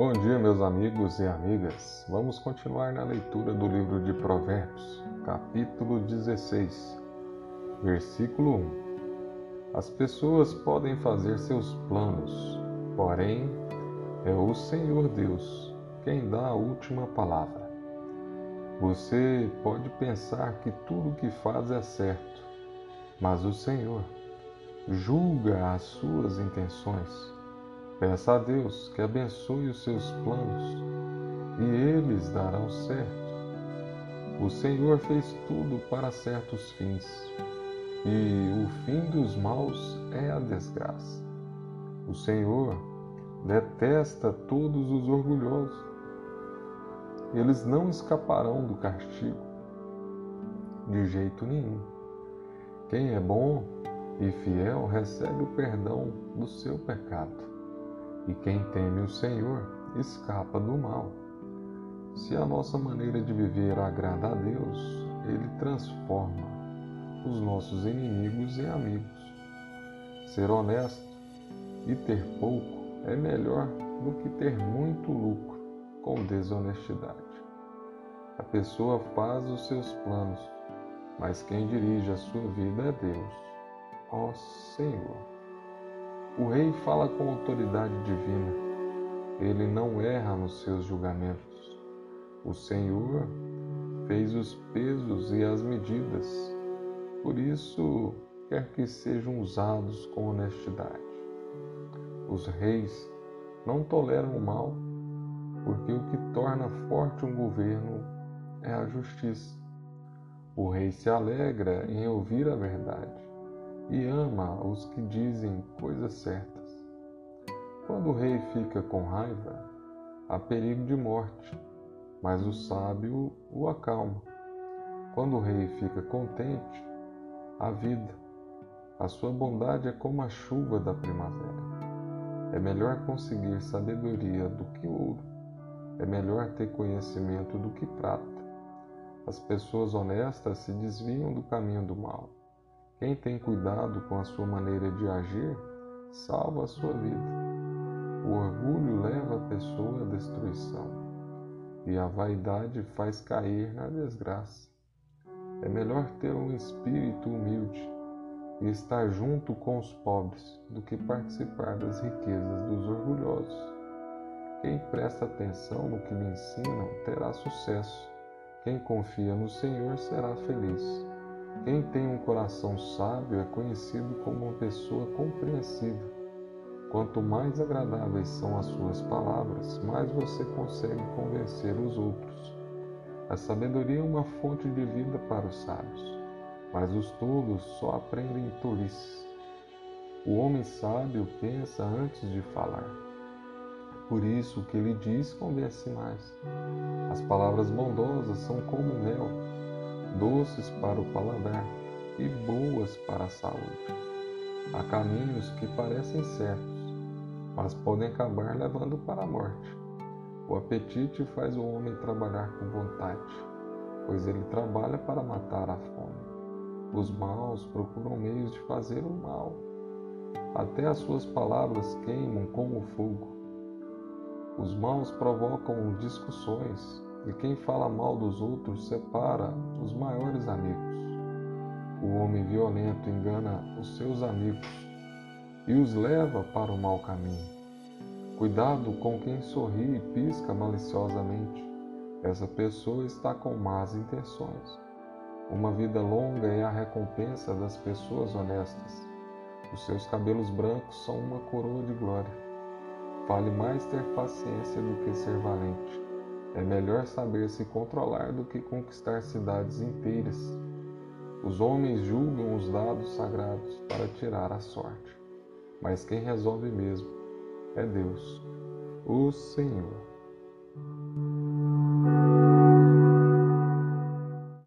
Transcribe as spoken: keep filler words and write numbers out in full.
Bom dia, meus amigos e amigas. Vamos continuar na leitura do livro de Provérbios, capítulo dezesseis, versículo um. As pessoas podem fazer seus planos, porém é o Senhor Deus quem dá a última palavra. Você pode pensar que tudo o que faz é certo, mas o Senhor julga as suas intenções. Peça a Deus que abençoe os seus planos, e eles darão certo. O Senhor fez tudo para certos fins, e o fim dos maus é a desgraça. O Senhor detesta todos os orgulhosos. Eles não escaparão do castigo, de jeito nenhum. Quem é bom e fiel recebe o perdão do seu pecado. E quem teme o Senhor escapa do mal. Se a nossa maneira de viver agrada a Deus, Ele transforma os nossos inimigos em amigos. Ser honesto e ter pouco é melhor do que ter muito lucro com desonestidade. A pessoa faz os seus planos, mas quem dirige a sua vida é Deus, ó Senhor. O rei fala com autoridade divina. Ele não erra nos seus julgamentos. O Senhor fez os pesos e as medidas. Por isso, quer que sejam usados com honestidade. Os reis não toleram o mal, porque o que torna forte um governo é a justiça. O rei se alegra em ouvir a verdade e ama os que dizem coisas certas. Quando o rei fica com raiva, há perigo de morte, mas o sábio o acalma. Quando o rei fica contente, há vida. A sua bondade é como a chuva da primavera. É melhor conseguir sabedoria do que ouro. É melhor ter conhecimento do que prata. As pessoas honestas se desviam do caminho do mal. Quem tem cuidado com a sua maneira de agir, salva a sua vida. O orgulho leva a pessoa à destruição, e a vaidade faz cair na desgraça. É melhor ter um espírito humilde e estar junto com os pobres do que participar das riquezas dos orgulhosos. Quem presta atenção no que lhe ensinam terá sucesso. Quem confia no Senhor será feliz. Quem tem um coração sábio é conhecido como uma pessoa compreensiva. Quanto mais agradáveis são as suas palavras, mais você consegue convencer os outros. A sabedoria é uma fonte de vida para os sábios, mas os tolos só aprendem tolices. O homem sábio pensa antes de falar. Por isso o que ele diz convence mais. As palavras bondosas são como mel, doces para o paladar e boas para a saúde. Há caminhos que parecem certos, mas podem acabar levando para a morte. O apetite faz o homem trabalhar com vontade, pois ele trabalha para matar a fome. Os maus procuram meios de fazer o mal. Até as suas palavras queimam como fogo. Os maus provocam discussões, e quem fala mal dos outros separa os maiores amigos. O homem violento engana os seus amigos e os leva para o mau caminho. Cuidado com quem sorri e pisca maliciosamente. Essa pessoa está com más intenções. Uma vida longa é a recompensa das pessoas honestas. Os seus cabelos brancos são uma coroa de glória. Vale mais ter paciência do que ser valente. É melhor saber se controlar do que conquistar cidades inteiras. Os homens julgam os dados sagrados para tirar a sorte, mas quem resolve mesmo é Deus, o Senhor.